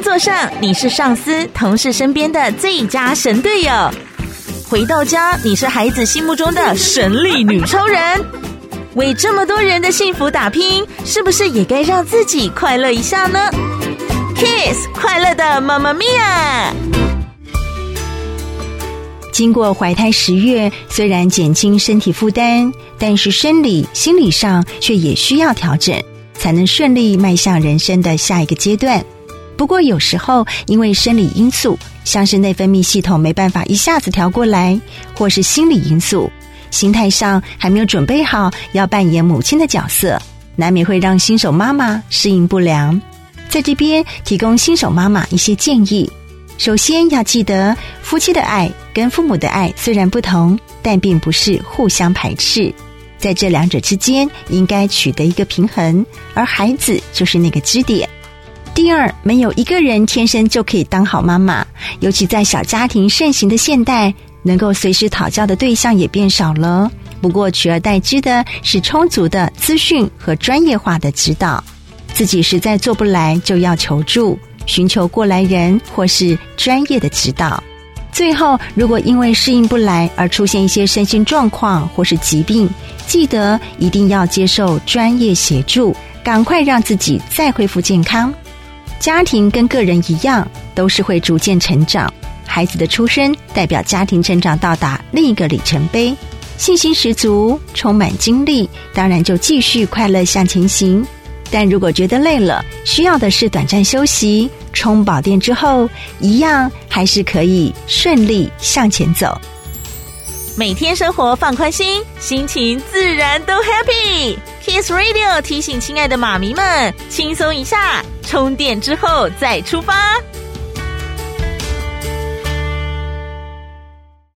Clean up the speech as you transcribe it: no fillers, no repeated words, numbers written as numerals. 工作上你是上司、同事身边的最佳神队友，回到家你是孩子心目中的神力女超人。为这么多人的幸福打拼，是不是也该让自己快乐一下呢？ Kiss 快乐的妈妈咪呀！经过怀胎10月，虽然减轻身体负担，但是生理、心理上却也需要调整，才能顺利迈向人生的下一个阶段。不过有时候因为生理因素，像是内分泌系统没办法一下子调过来，或是心理因素，心态上还没有准备好要扮演母亲的角色，难免会让新手妈妈适应不良。在这边提供新手妈妈一些建议。首先要记得，夫妻的爱跟父母的爱虽然不同，但并不是互相排斥，在这两者之间应该取得一个平衡，而孩子就是那个支点。第二，没有一个人天生就可以当好妈妈，尤其在小家庭盛行的现代，能够随时讨教的对象也变少了，不过取而代之的是充足的资讯和专业化的指导。自己实在做不来就要求助，寻求过来人或是专业的指导。最后，如果因为适应不来而出现一些身心状况或是疾病，记得一定要接受专业协助，赶快让自己再恢复健康。家庭跟个人一样，都是会逐渐成长，孩子的出生代表家庭成长到达另一个里程碑，信心十足，充满精力，当然就继续快乐向前行。但如果觉得累了，需要的是短暂休息，充饱电之后，一样还是可以顺利向前走。每天生活放宽心，心情自然都 happy。 Kiss Radio 提醒亲爱的妈咪们，轻松一下，充电之后再出发。